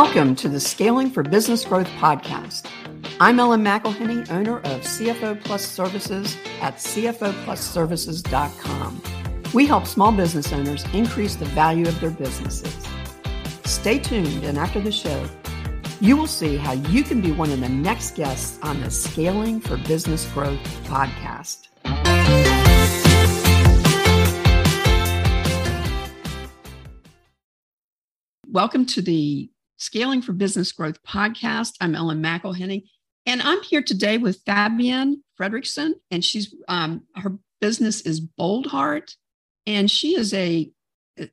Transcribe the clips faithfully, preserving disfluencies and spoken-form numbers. Welcome to the Scaling for Business Growth Podcast. I'm Ellen McIlhenny, owner of C F O Plus Services at C F O Plus Services dot com. We help small business owners increase the value of their businesses. Stay tuned, and after the show, you will see how you can be one of the next guests on the Scaling for Business Growth Podcast. Welcome to the Scaling for Business Growth Podcast. I'm Ellen McIlhenny, and I'm here today with Fabienne Frederickson, and she's um, her business is Boldheart, and she is a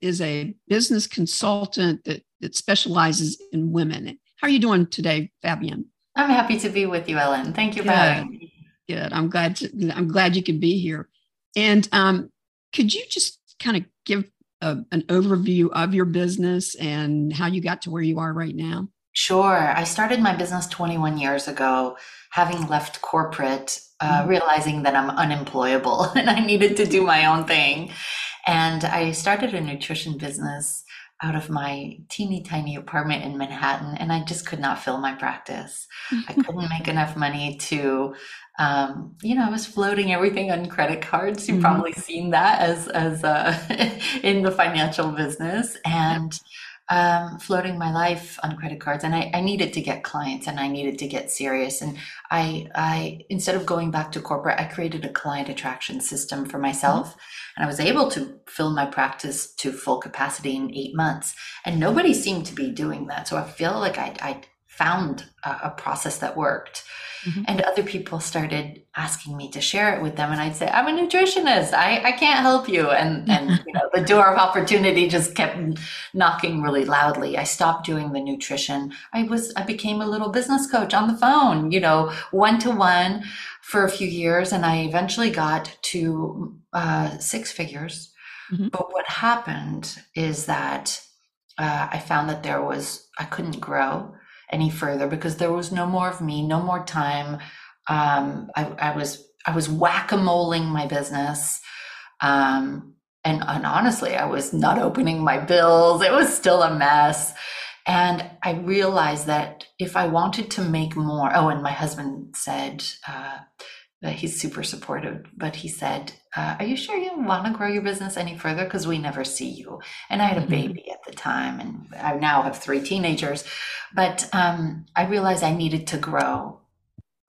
is a business consultant that, that specializes in women. How are you doing today, Fabienne? I'm happy to be with you, Ellen. Thank you for having me. Good. I'm glad to, I'm glad you could be here. And um, could you just kind of give an overview of your business and how you got to where you are right now? Sure. I started my business twenty-one years ago, having left corporate, uh, mm-hmm. realizing that I'm unemployable and I needed to do my own thing. And I started a nutrition business out of my teeny tiny apartment in Manhattan, and I just could not fill my practice. I couldn't make enough money to Um, you know, I was floating everything on credit cards. You've mm-hmm. probably seen that as, as, uh, in the financial business, and, um, floating my life on credit cards. And I, I needed to get clients, and I needed to get serious. And I, I, instead of going back to corporate, I created a client attraction system for myself, mm-hmm. and I was able to fill my practice to full capacity in eight months. And nobody seemed to be doing that. So I feel like I, I found a, a process that worked. Mm-hmm. And other people started asking me to share it with them. And I'd say, I'm a nutritionist. I, I can't help you. And, and you know, the door of opportunity just kept knocking really loudly. I stopped doing the nutrition. I was, I became a little business coach on the phone, you know, one-to-one for a few years. And I eventually got to uh, six figures. Mm-hmm. But what happened is that uh, I found that there was, I couldn't grow any further because there was no more of me, no more time. Um, I, I was, I was whack-a-moling my business. Um, and, and honestly, I was not opening my bills. It was still a mess. And I realized that if I wanted to make more, oh, and my husband said, uh, he's super supportive, but he said, uh, are you sure you want to grow your business any further? Because we never see you. And I had a baby at the time, and I now have three teenagers. But um, I realized I needed to grow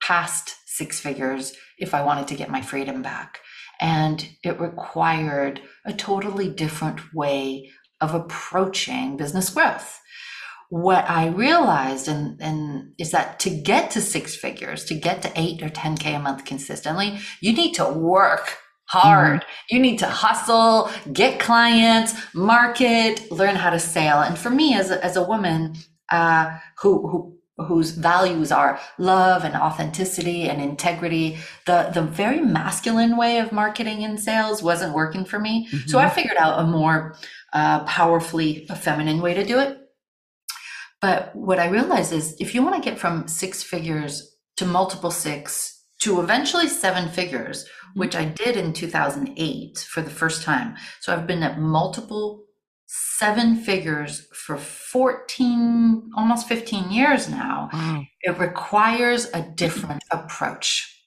past six figures if I wanted to get my freedom back. And it required a totally different way of approaching business growth. What I realized and, and is that to get to six figures, to get to eight or ten K a month consistently, you need to work hard. Mm-hmm. You need to hustle, get clients, market, learn how to sell. And for me as a, as a woman uh, who, who whose values are love and authenticity and integrity, the, the very masculine way of marketing and sales wasn't working for me. Mm-hmm. So I figured out a more uh, powerfully feminine way to do it. But what I realized is if you want to get from six figures to multiple six to eventually seven figures, mm-hmm. which I did in two thousand eight for the first time. So I've been at multiple seven figures for fourteen, almost fifteen years now. Mm-hmm. It requires a different approach.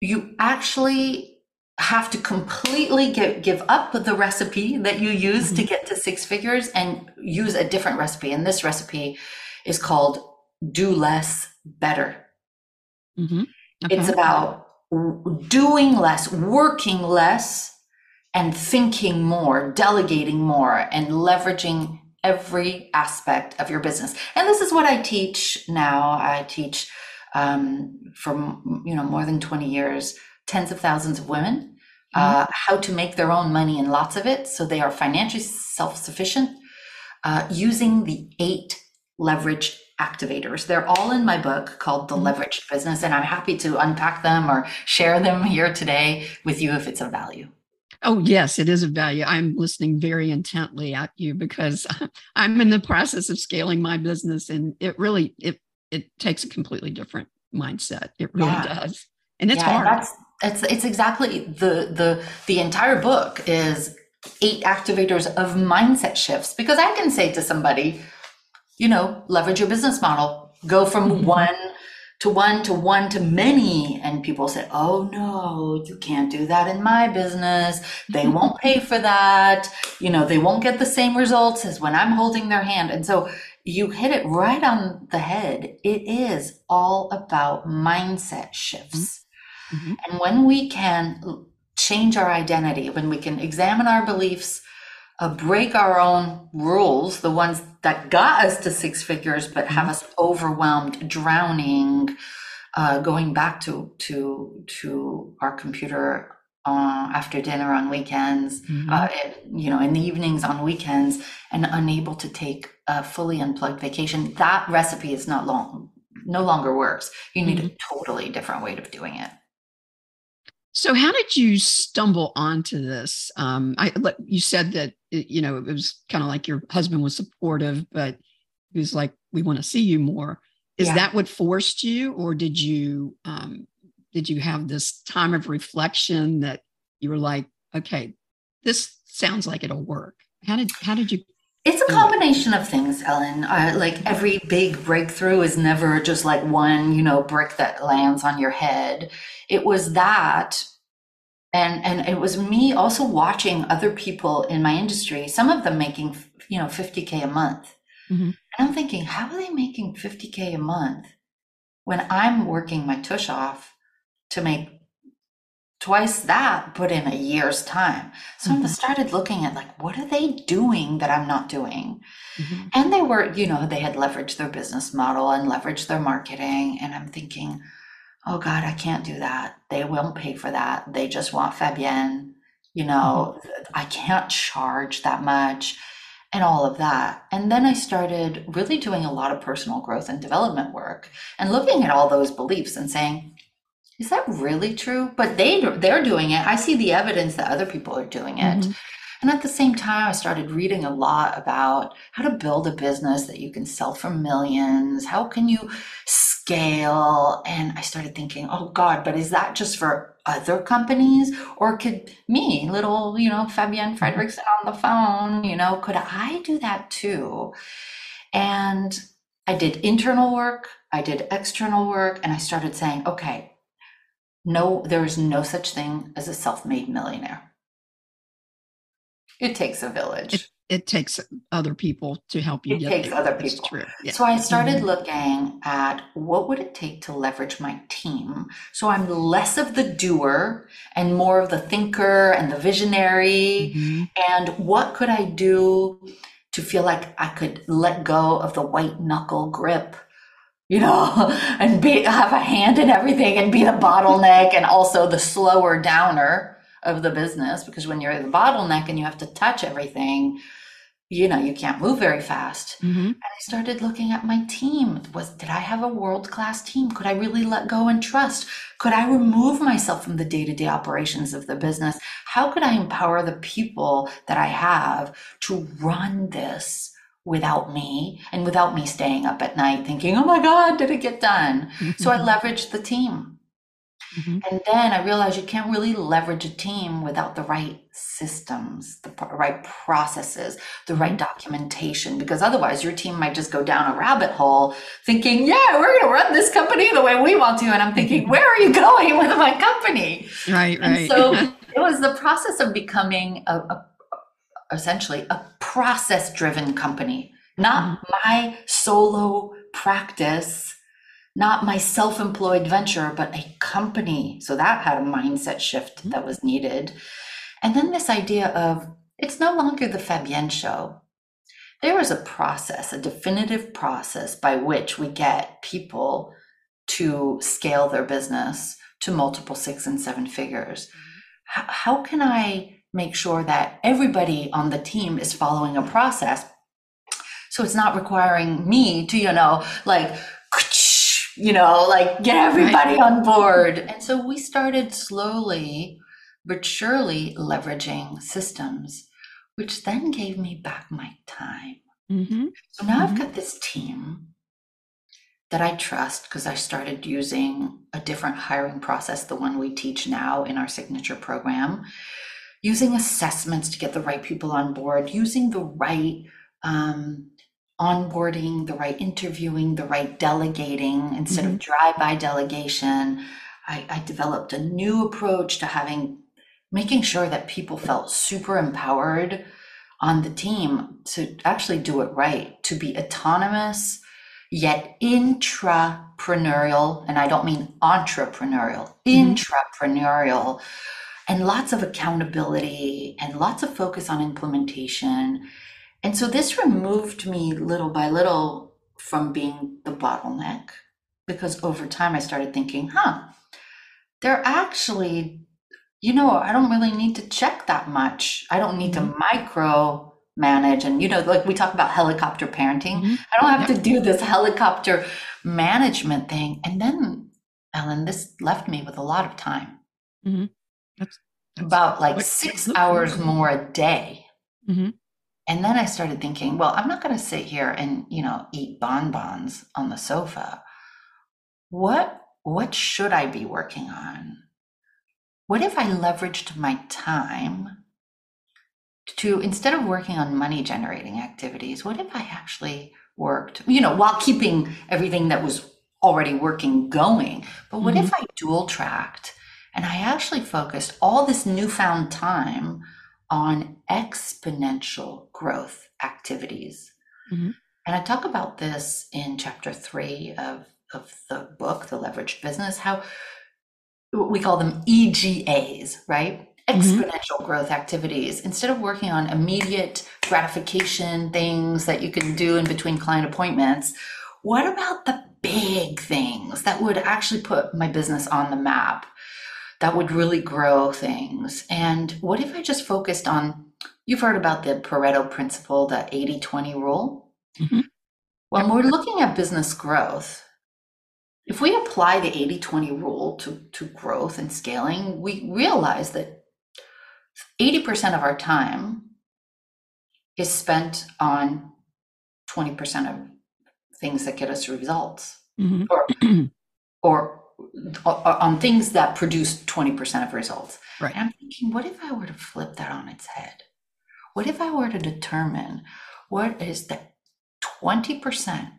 You actually have to completely give, give up the recipe that you use mm-hmm. to get to six figures and use a different recipe. And this recipe is called do less better. Mm-hmm. Okay. It's about doing less, working less, and thinking more, delegating more, and leveraging every aspect of your business. And this is what I teach now. I teach um, from, you know, more than twenty years, tens of thousands of women. Uh, how to make their own money and lots of it, so they are financially self-sufficient, uh, using the eight leverage activators. They're all in my book called The Leveraged Business, and I'm happy to unpack them or share them here today with you if it's of value. Oh, yes, it is of value. I'm listening very intently at you because I'm in the process of scaling my business, and it really, it it takes a completely different mindset. It really yeah. does. And it's yeah, hard. That's- It's it's exactly the the the entire book is eight activators of mindset shifts, because I can say to somebody, you know, leverage your business model. Go from mm-hmm. one to one to one to many. And people say, oh no, you can't do that in my business. They mm-hmm. won't pay for that. You know, they won't get the same results as when I'm holding their hand. And so you hit it right on the head. It is all about mindset shifts. Mm-hmm. And when we can change our identity, when we can examine our beliefs, uh, break our own rules, the ones that got us to six figures, but have us overwhelmed, drowning, uh, going back to, to, to our computer uh, after dinner on weekends, mm-hmm. uh, you know, in the evenings on weekends, and unable to take a fully unplugged vacation. That recipe is not long, no longer works. You need mm-hmm. a totally different way of doing it. So how did you stumble onto this? Um, I, you said that, you know, it was kind of like your husband was supportive, but he was like, we want to see you more. Is yeah. that what forced you? Or did you, um, did you have this time of reflection that you were like, okay, this sounds like it'll work? How did, how did you? It's a combination of things, Ellen. Uh, like every big breakthrough is never just like one, you know, brick that lands on your head. It was that. And, and it was me also watching other people in my industry, some of them making, you know, fifty K a month. Mm-hmm. And I'm thinking, how are they making fifty K a month when I'm working my tush off to make twice that, but in a year's time? So mm-hmm. I started looking at like, what are they doing that I'm not doing? Mm-hmm. And they were, you know, they had leveraged their business model and leveraged their marketing. And I'm thinking, oh God, I can't do that. They won't pay for that. They just want Fabienne, you know, mm-hmm. I can't charge that much and all of that. And then I started really doing a lot of personal growth and development work and looking at all those beliefs and saying, is that really true? But they, they're doing it. I see the evidence that other people are doing it. Mm-hmm. And at the same time, I started reading a lot about how to build a business that you can sell for millions. How can you scale? And I started thinking, oh God, but is that just for other companies? Or could me, little, you know, Fabienne Frederickson on the phone, you know, could I do that too? And I did internal work. I did external work. And I started saying, okay, no, there is no such thing as a self-made millionaire. It takes a village. It, it takes other people to help you. It get takes there. other That's people. True. Yeah. So I started mm-hmm. looking at what would it take to leverage my team, so I'm less of the doer and more of the thinker and the visionary. Mm-hmm. And what could I do to feel like I could let go of the white knuckle grip, you know, and be, have a hand in everything and be the bottleneck and also the slower downer of the business? Because when you're the bottleneck and you have to touch everything, you know, you can't move very fast. Mm-hmm. And I started looking at my team. Was, did I have a world-class team? Could I really let go and trust? Could I remove myself from the day-to-day operations of the business? How could I empower the people that I have to run this without me, and without me staying up at night thinking, oh my God, did it get done? So I leveraged the team. Mm-hmm. And then I realized you can't really leverage a team without the right systems, the right processes, the right documentation, because otherwise your team might just go down a rabbit hole thinking, yeah, we're going to run this company the way we want to. And I'm thinking, where are you going with my company? Right, right. And so it was the process of becoming a, a essentially a process driven company, not mm-hmm. my solo practice, not my self-employed venture, but a company. So that had a mindset shift mm-hmm. that was needed. And then this idea of, it's no longer the Fabienne show. There is a process, a definitive process by which we get people to scale their business to multiple six and seven figures. Mm-hmm. H- how can I make sure that everybody on the team is following a process, so it's not requiring me to, you know, like, you know, like get everybody on board? And so we started slowly but surely leveraging systems, which then gave me back my time. Mm-hmm. So now mm-hmm. I've got this team that I trust, because I started using a different hiring process, the one we teach now in our signature program, using assessments to get the right people on board, using the right um, onboarding, the right interviewing, the right delegating instead mm-hmm. of drive-by delegation. I, I developed a new approach to having, making sure that people felt super empowered on the team to actually do it right, to be autonomous, yet intrapreneurial. And I don't mean entrepreneurial, mm-hmm. intrapreneurial, and lots of accountability and lots of focus on implementation. And so this removed me little by little from being the bottleneck, because over time I started thinking, huh, they're actually, you know, I don't really need to check that much. I don't need mm-hmm. to micro manage. And, you know, like we talk about helicopter parenting, mm-hmm. I don't have to do this helicopter management thing. And then, Ellen, this left me with a lot of time, mm-hmm. that's, that's about like six hours more a day. Mm-hmm. And then I started thinking, well, I'm not going to sit here and, you know, eat bonbons on the sofa. What, what should I be working on? What if I leveraged my time to, instead of working on money generating activities, what if I actually worked, you know, while keeping everything that was already working going, but what mm-hmm. if I dual tracked and I actually focused all this newfound time on exponential growth activities. Mm-hmm. And I talk about this in chapter three of, of the book, The Leveraged Business, how we call them E G As, right? Exponential mm-hmm. growth activities. Instead of working on immediate gratification things that you can do in between client appointments, what about the big things that would actually put my business on the map? That would really grow things. And what if I just focused on, you've heard about the Pareto principle, the eighty twenty rule. Mm-hmm. When we're looking at business growth, if we apply the eighty twenty rule to, to growth and scaling, we realize that eighty percent of our time is spent on twenty percent of things that get us results. Mm-hmm. Or, or on things that produce twenty percent of results. Right. And I'm thinking, what if I were to flip that on its head? What if I were to determine what is the twenty percent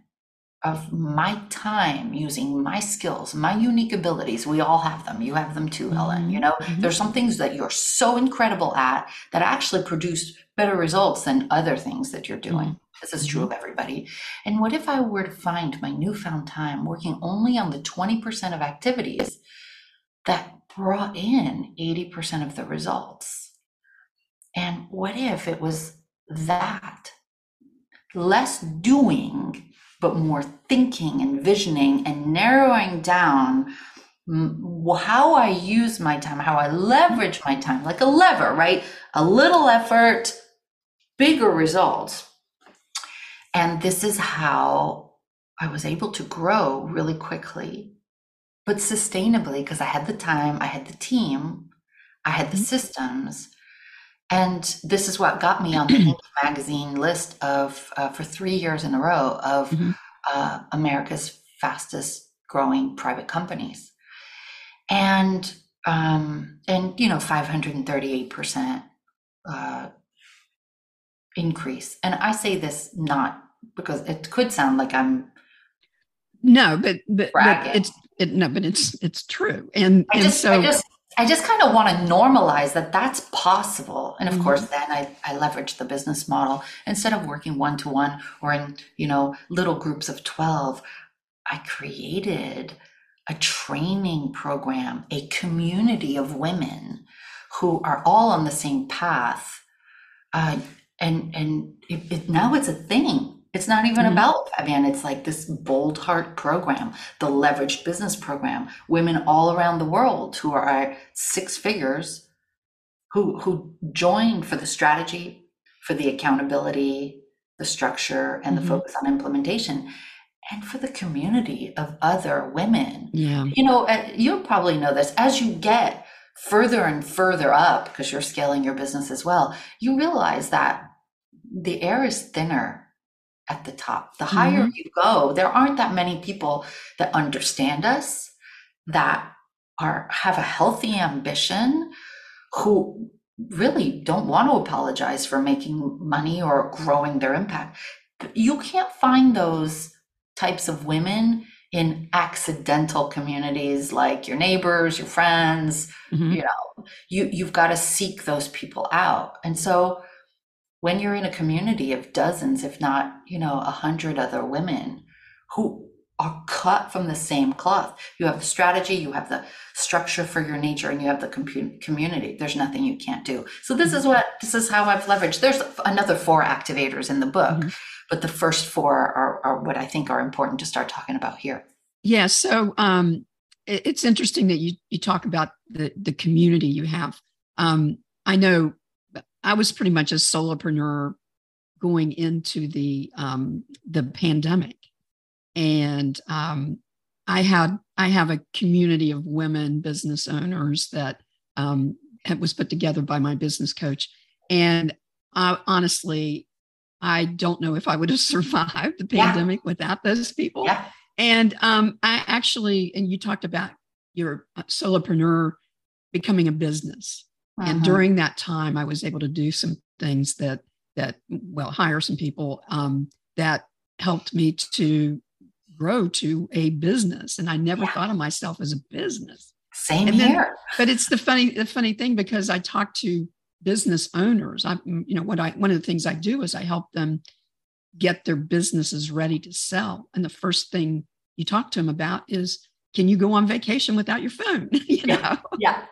of my time using my skills, my unique abilities? We all have them. You have them too, Ellen. You know, mm-hmm. there's some things that you're so incredible at that actually produce better results than other things that you're doing. Mm-hmm. This is true of everybody. And what if I were to find my newfound time working only on the twenty percent of activities that brought in eighty percent of the results? And what if it was that? Less doing, but more thinking and visioning and narrowing down how I use my time, how I leverage my time, like a lever, right? A little effort, bigger results. And this is how I was able to grow really quickly, but sustainably, because I had the time, I had the team, I had the mm-hmm. systems. And this is what got me on the Inc magazine list of, uh, for three years in a row, of mm-hmm. uh, America's fastest growing private companies. And, um, and you know, five hundred thirty-eight percent uh, increase. And I say this not because it could sound like I'm no, but but, but it's it, no, but it's it's true. And I and just so I just I just kind of want to normalize that that's possible. And of mm-hmm. course, then I I leverage the business model instead of working one to one or in you know little groups of twelve. I created a training program, a community of women who are all on the same path. Uh, And and it, it, now it's a thing. It's not even mm-hmm. about Fabienne. It's like this Boldheart program, the Leveraged Business program. Women all around the world who are six figures, who who join for the strategy, for the accountability, the structure, and mm-hmm. the focus on implementation, and for the community of other women. Yeah, you know, you probably know this. As you get further and further up, because you're scaling your business as well, you realize that the air is thinner at the top. The higher mm-hmm. you go, there aren't that many people that understand us, that are have a healthy ambition, who really don't want to apologize for making money or growing their impact. You can't find those types of women in accidental communities like your neighbors, your friends. Mm-hmm. You know, you, you've got to seek those people out. And so when you're in a community of dozens, if not, you know, a hundred other women who are cut from the same cloth, you have the strategy, you have the structure for your nature, and you have the community. There's nothing you can't do. So this is what, this is how I've leveraged. There's another four activators in the book, mm-hmm. but the first four are, are what I think are important to start talking about here. Yeah. So um, it, it's interesting that you, you talk about the, the community you have. Um, I know I was pretty much a solopreneur going into the, um, the pandemic. And um, I had I have a community of women business owners that um, was put together by my business coach. And I, honestly, I don't know if I would have survived the pandemic yeah. without those people. Yeah. And um, I actually, and you talked about your solopreneur becoming a business. Uh-huh. And during that time, I was able to do some things that, that well, hire some people um, that helped me to grow to a business. And I never yeah. thought of myself as a business. Same and here. Then, but it's the funny, the funny thing, because I talk to business owners. I, you know, what I, one of the things I do is I help them get their businesses ready to sell. And the first thing you talk to them about is, can you go on vacation without your phone? you yeah. know? Yeah.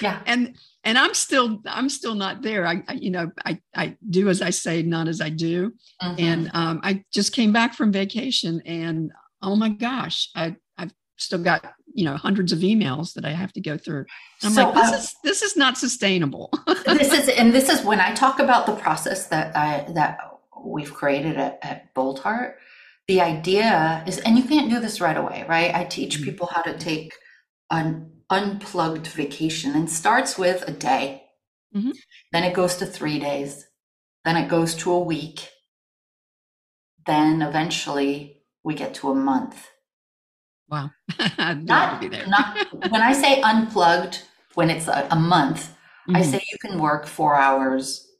Yeah. And, and I'm still, I'm still not there. I, I you know, I, I do as I say, not as I do. Mm-hmm. And um, I just came back from vacation and oh my gosh, I, I've still got, you know, hundreds of emails that I have to go through. I'm so, like, this uh, is, this is not sustainable. This is, and this is when I talk about the process that I, that we've created at, at Boldheart. The idea is, and you can't do this right away, right? I teach people how to take an unplugged vacation, and starts with a day. Mm-hmm. Then it goes to three days. Then it goes to a week. Then eventually we get to a month. Wow. not, be there. not when I say unplugged, when it's a, a month, mm-hmm. I say you can work four hours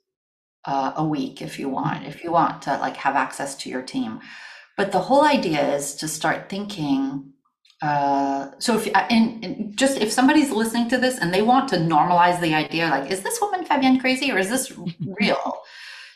uh, a week if you want, mm-hmm. if you want to like have access to your team. But the whole idea is to start thinking Uh, so if and, and just if somebody's listening to this and they want to normalize the idea, like, is this woman Fabienne crazy or is this real?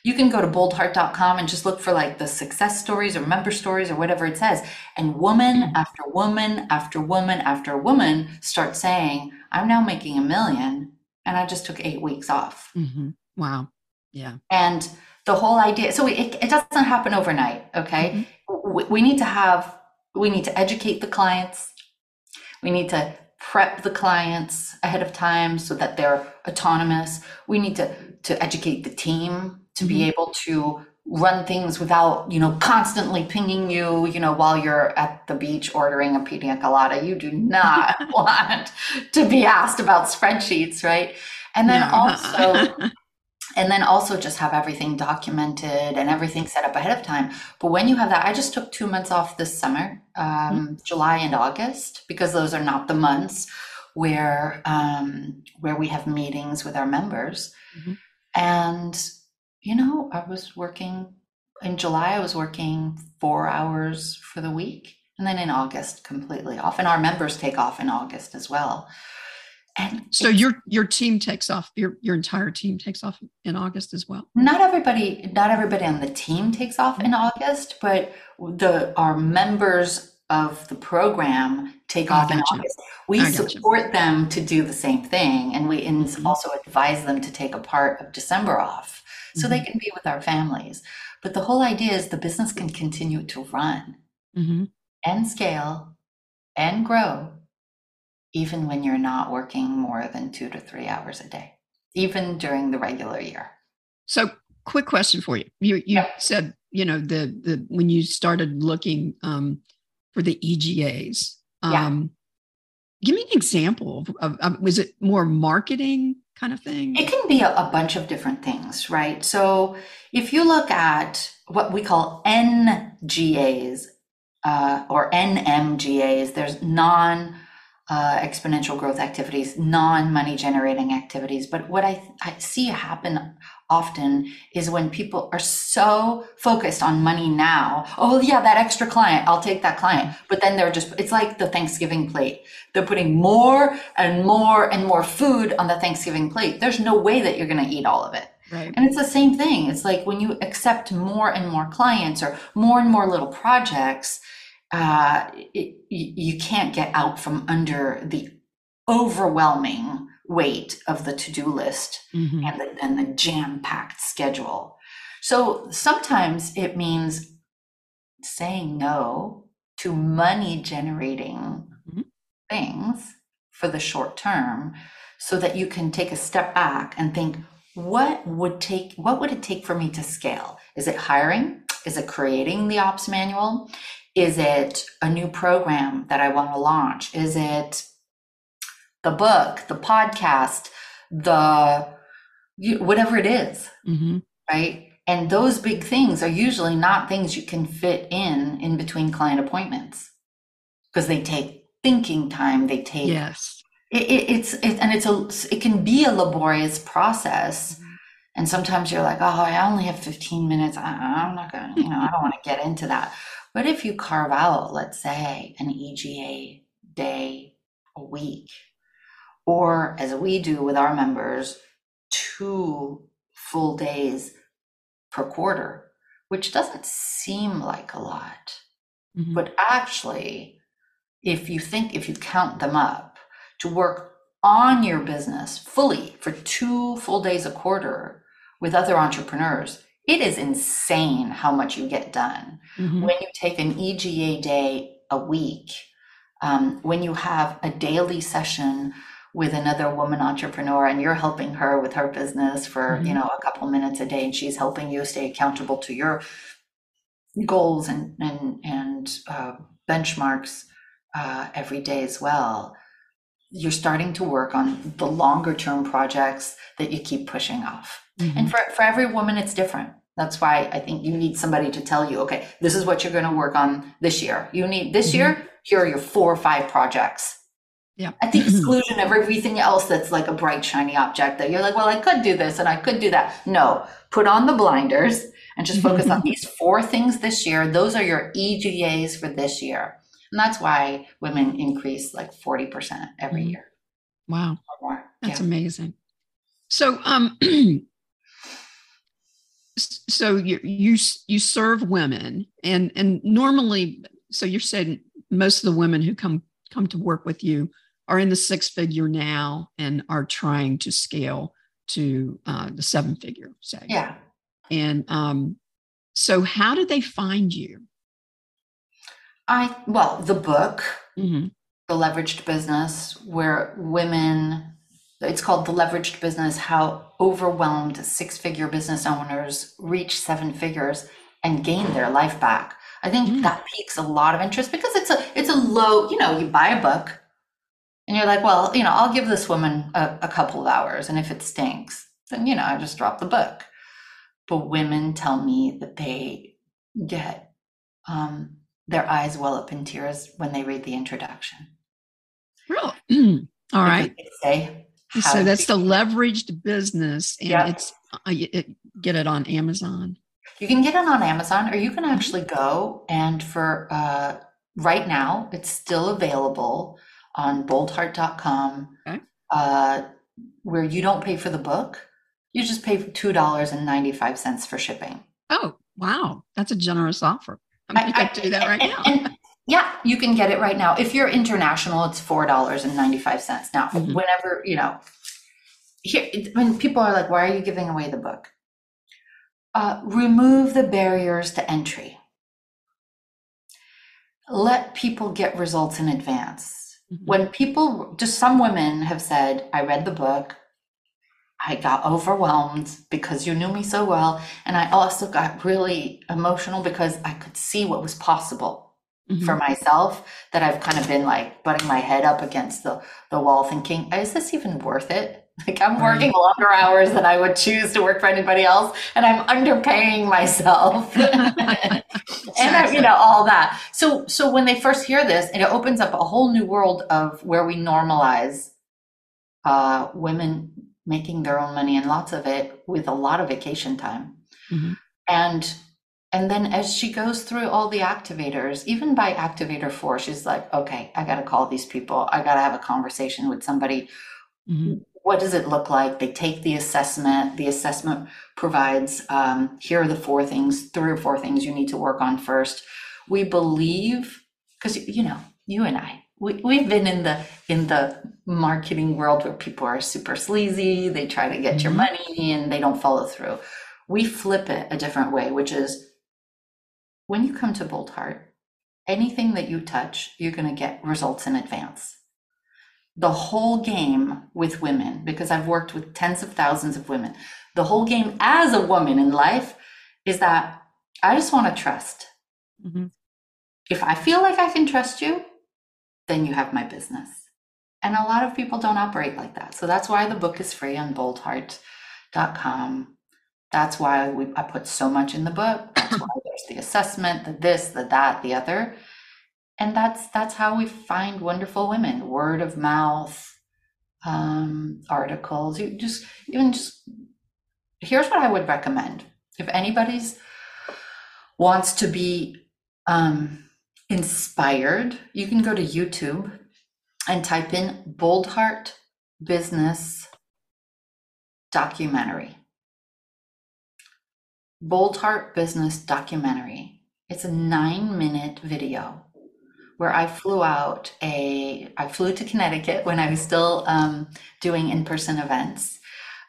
You can go to boldheart dot com and just look for like the success stories or member stories or whatever it says. And woman after woman after woman after woman start saying, I'm now making a million and I just took eight weeks off. Mm-hmm. Wow. Yeah. And the whole idea, so it, it doesn't happen overnight. Okay. Mm-hmm. we, we need to have We need to educate the clients. We need to prep the clients ahead of time so that they're autonomous. We need to, to educate the team to mm-hmm. be able to run things without, you know, constantly pinging you, you know, while you're at the beach ordering a piña colada. You do not want to be asked about spreadsheets, right? And then no. also... And then also just have everything documented and everything set up ahead of time. But when you have that, I just took two months off this summer, um, mm-hmm. July and August, because those are not the months where um, where we have meetings with our members. Mm-hmm. And, you know, I was working in July, I was working four hours for the week. And then in August, completely off. And our members take off in August as well. And so your your team takes off, your your entire team takes off in August as well? Not everybody, not everybody on the team takes off in August, but the our members of the program take I off in you. August. We I support them to do the same thing, and we and mm-hmm. also advise them to take a part of December off so mm-hmm. they can be with our families. But the whole idea is the business can continue to run mm-hmm. and scale and grow, even when you're not working more than two to three hours a day, even during the regular year. So quick question for you. You, you yeah. said, you know, the, the, when you started looking um, for the E G As, um, yeah. give me an example of, of, of, was it more marketing kind of thing? It can be a, a bunch of different things, right? So if you look at what we call N G As uh, or N M G As, there's non- Uh, exponential growth activities, non-money generating activities. But what I, I see happen often is when people are so focused on money now. Oh yeah, that extra client, I'll take that client. But then they're just, it's like the Thanksgiving plate. They're putting more and more and more food on the Thanksgiving plate. There's no way that you're going to eat all of it. Right. And it's the same thing. It's like when you accept more and more clients or more and more little projects, uh, it, you can't get out from under the overwhelming weight of the to-do list mm-hmm. and the, and the jam-packed schedule. So sometimes it means saying no to money-generating mm-hmm. things for the short term, so that you can take a step back and think, what would take, what would it take for me to scale? Is it hiring? Is it creating the ops manual? Is it a new program that I want to launch? Is it the book, the podcast, the whatever it is, mm-hmm. right? And those big things are usually not things you can fit in in between client appointments, because they take thinking time. They take yes. It, it, it's it, and it's a it can be a laborious process, mm-hmm. and sometimes you're like, oh, I only have fifteen minutes. I, I'm not gonna, you know, I don't want to get into that. But if you carve out, let's say, an E G A day a week, or as we do with our members, two full days per quarter, which doesn't seem like a lot, mm-hmm. but actually, if you think, if you count them up, to work on your business fully for two full days a quarter with other entrepreneurs, it is insane how much you get done. Mm-hmm. When you take an E G A day a week, um, when you have a daily session with another woman entrepreneur and you're helping her with her business for, mm-hmm. you know, a couple minutes a day, and she's helping you stay accountable to your goals and, and, and, uh, benchmarks, uh, every day as well. You're starting to work on the longer term projects that you keep pushing off. Mm-hmm. And for, for every woman, it's different. That's why I think you need somebody to tell you, okay, this is what you're going to work on this year. You need this mm-hmm. year, here are your four or five projects. Yeah. At the exclusion of everything else that's like a bright, shiny object that you're like, well, I could do this and I could do that. No, put on the blinders and just focus on these four things this year. Those are your E G As for this year. And that's why women increase like forty percent every year. Wow. That's yeah. amazing. So, um, so you, you, you serve women and, and normally, so you're saying most of the women who come come to work with you are in the six figure now and are trying to scale to uh, the seven figure, say. Yeah. And um, so how did they find you? I, well, the book, mm-hmm. The Leveraged Business, where women, it's called The Leveraged Business, How Overwhelmed Six Figure Business Owners Reach Seven Figures and Gain Their Life Back. I think mm. that piques a lot of interest because it's a it's a low, you know, you buy a book and you're like, well, you know, I'll give this woman a, a couple of hours. And if it stinks, then, you know, I just drop the book. But women tell me that they get um, their eyes well up in tears when they read the introduction. Really? Mm. All right. Say, so that's The Leveraged Business. And yep. it's it, get it on Amazon. You can get it on Amazon, or you can actually go and for uh, right now, it's still available on boldheart dot com, okay. uh, where you don't pay for the book. You just pay two dollars and ninety-five cents for shipping. Oh, wow. That's a generous offer. I'm going to I, do that right and, now. And, and, yeah, you can get it right now. If you're international, it's four dollars and ninety-five cents. Now, mm-hmm. whenever, you know, here, when people are like, why are you giving away the book? Uh, remove the barriers to entry. Let people get results in advance. Mm-hmm. When people, just some women have said, I read the book, I got overwhelmed because you knew me so well. And I also got really emotional because I could see what was possible mm-hmm. for myself, that I've kind of been like butting my head up against the, the wall thinking, is this even worth it? Like I'm working longer hours than I would choose to work for anybody else, and I'm underpaying myself, and I, you know, all that. So, so when they first hear this, and it opens up a whole new world of where we normalize uh, women making their own money and lots of it with a lot of vacation time. Mm-hmm. And and then as she goes through all the activators, even by activator four, she's like, okay, I got to call these people. I got to have a conversation with somebody. Mm-hmm. What does it look like? They take the assessment. The assessment provides, um, here are the four things, three or four things you need to work on first. We believe, because, you know, you and I, we, we've been in the in the marketing world where people are super sleazy. They try to get mm-hmm. your money and they don't follow through. We flip it a different way, which is, when you come to Boldheart, anything that you touch, you're going to get results in advance. The whole game with women, because I've worked with tens of thousands of women, the whole game as a woman in life is that I just want to trust. Mm-hmm. If I feel like I can trust you, then you have my business. And a lot of people don't operate like that. So that's why the book is free on boldheart dot com. That's why we, I put so much in the book. That's why there's the assessment, the this, the that, the other. And that's that's how we find wonderful women. Word of mouth, um, articles. You just even just here's what I would recommend. If anybody's wants to be um, inspired, you can go to YouTube and type in Boldheart Business Documentary. Boldheart Business Documentary. It's a nine minute video where I flew out a, I flew to Connecticut when I was still um, doing in-person events,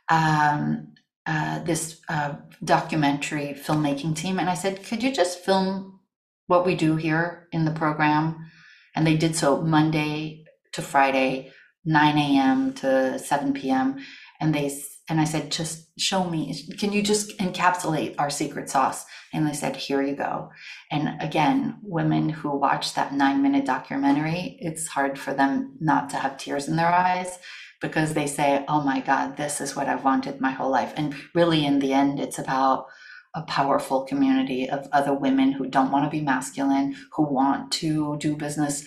um, uh, this uh, documentary filmmaking team. And I said, could you just film what we do here in the program? And they did so Monday to Friday, nine a.m. to seven p.m. And they And I said, just show me, can you just encapsulate our secret sauce? And they said, here you go. And again, women who watch that nine minute documentary, it's hard for them not to have tears in their eyes because they say, oh my God, this is what I've wanted my whole life. And really in the end, it's about a powerful community of other women who don't want to be masculine, who want to do business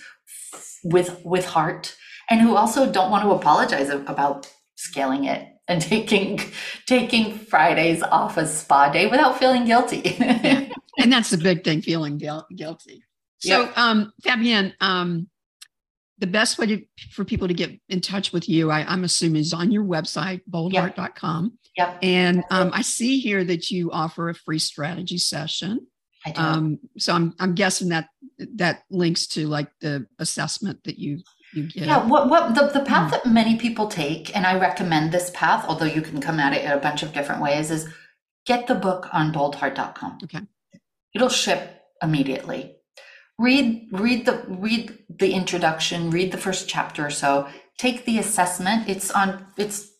with, with heart, and who also don't want to apologize about scaling it and taking taking Fridays off a spa day without feeling guilty. Yeah. And that's the big thing, feeling guil- guilty. So, yep. um, Fabienne, um, the best way to, for people to get in touch with you, I, I'm assuming, is on your website, boldheart dot com. Yep. And um, I see here that you offer a free strategy session. I do. Um, so I'm I'm guessing that that links to like the assessment that you Yeah, what what the, the path that many people take, and I recommend this path, although you can come at it in a bunch of different ways, is get the book on boldheart dot com. Okay. It'll ship immediately. Read read the read the introduction, read the first chapter or so, take the assessment. It's on it's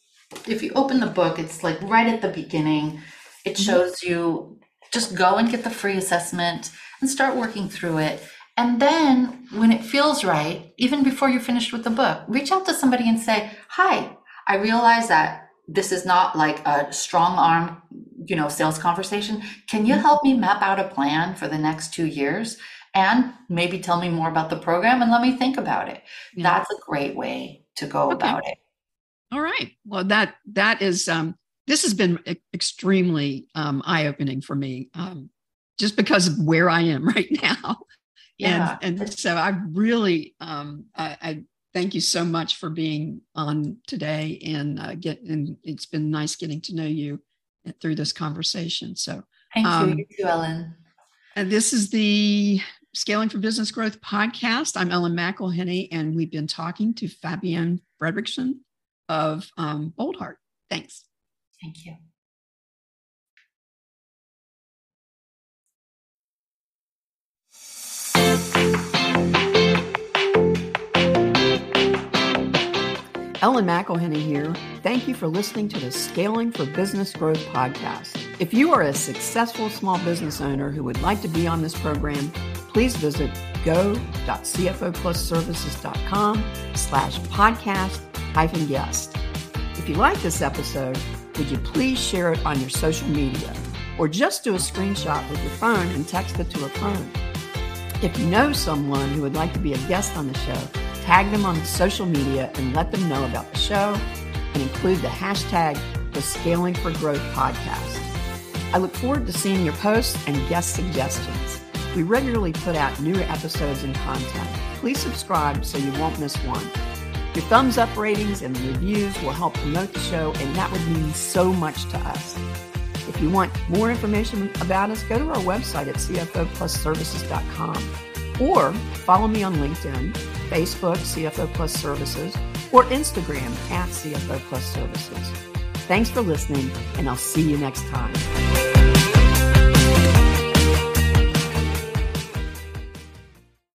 if you open the book, it's like right at the beginning. It shows you, just go and get the free assessment and start working through it. And then when it feels right, even before you're finished with the book, reach out to somebody and say, hi, I realize that this is not like a strong arm, you know, sales conversation. Can you help me map out a plan for the next two years and maybe tell me more about the program and let me think about it? Yeah. That's a great way to go okay. about it. All right. Well, that that is, um, this has been extremely um, eye-opening for me um, just because of where I am right now. Yeah. And, and so I really, um, I, I thank you so much for being on today and uh, get, and it's been nice getting to know you through this conversation. So thank um, you. You too, Ellen. And this is the Scaling for Business Growth podcast. I'm Ellen McIlhenny, and we've been talking to Fabienne Frederickson of um, Boldheart. Thanks. Thank you. Ellen McIlhenny here. Thank you for listening to the Scaling for Business Growth podcast. If you are a successful small business owner who would like to be on this program, please visit go.cfoplusservices.com slash podcast hyphen guest. If you like this episode, would you please share it on your social media or just do a screenshot with your phone and text it to a friend? If you know someone who would like to be a guest on the show, tag them on social media and let them know about the show and include the hashtag The Scaling for Growth Podcast. I look forward to seeing your posts and guest suggestions. We regularly put out new episodes and content. Please subscribe so you won't miss one. Your thumbs up ratings and reviews will help promote the show, and that would mean so much to us. If you want more information about us, go to our website at C F O Plus Services dot com or follow me on LinkedIn, Facebook, C F O Plus Services, or Instagram at C F O Plus Services. Thanks for listening, and I'll see you next time.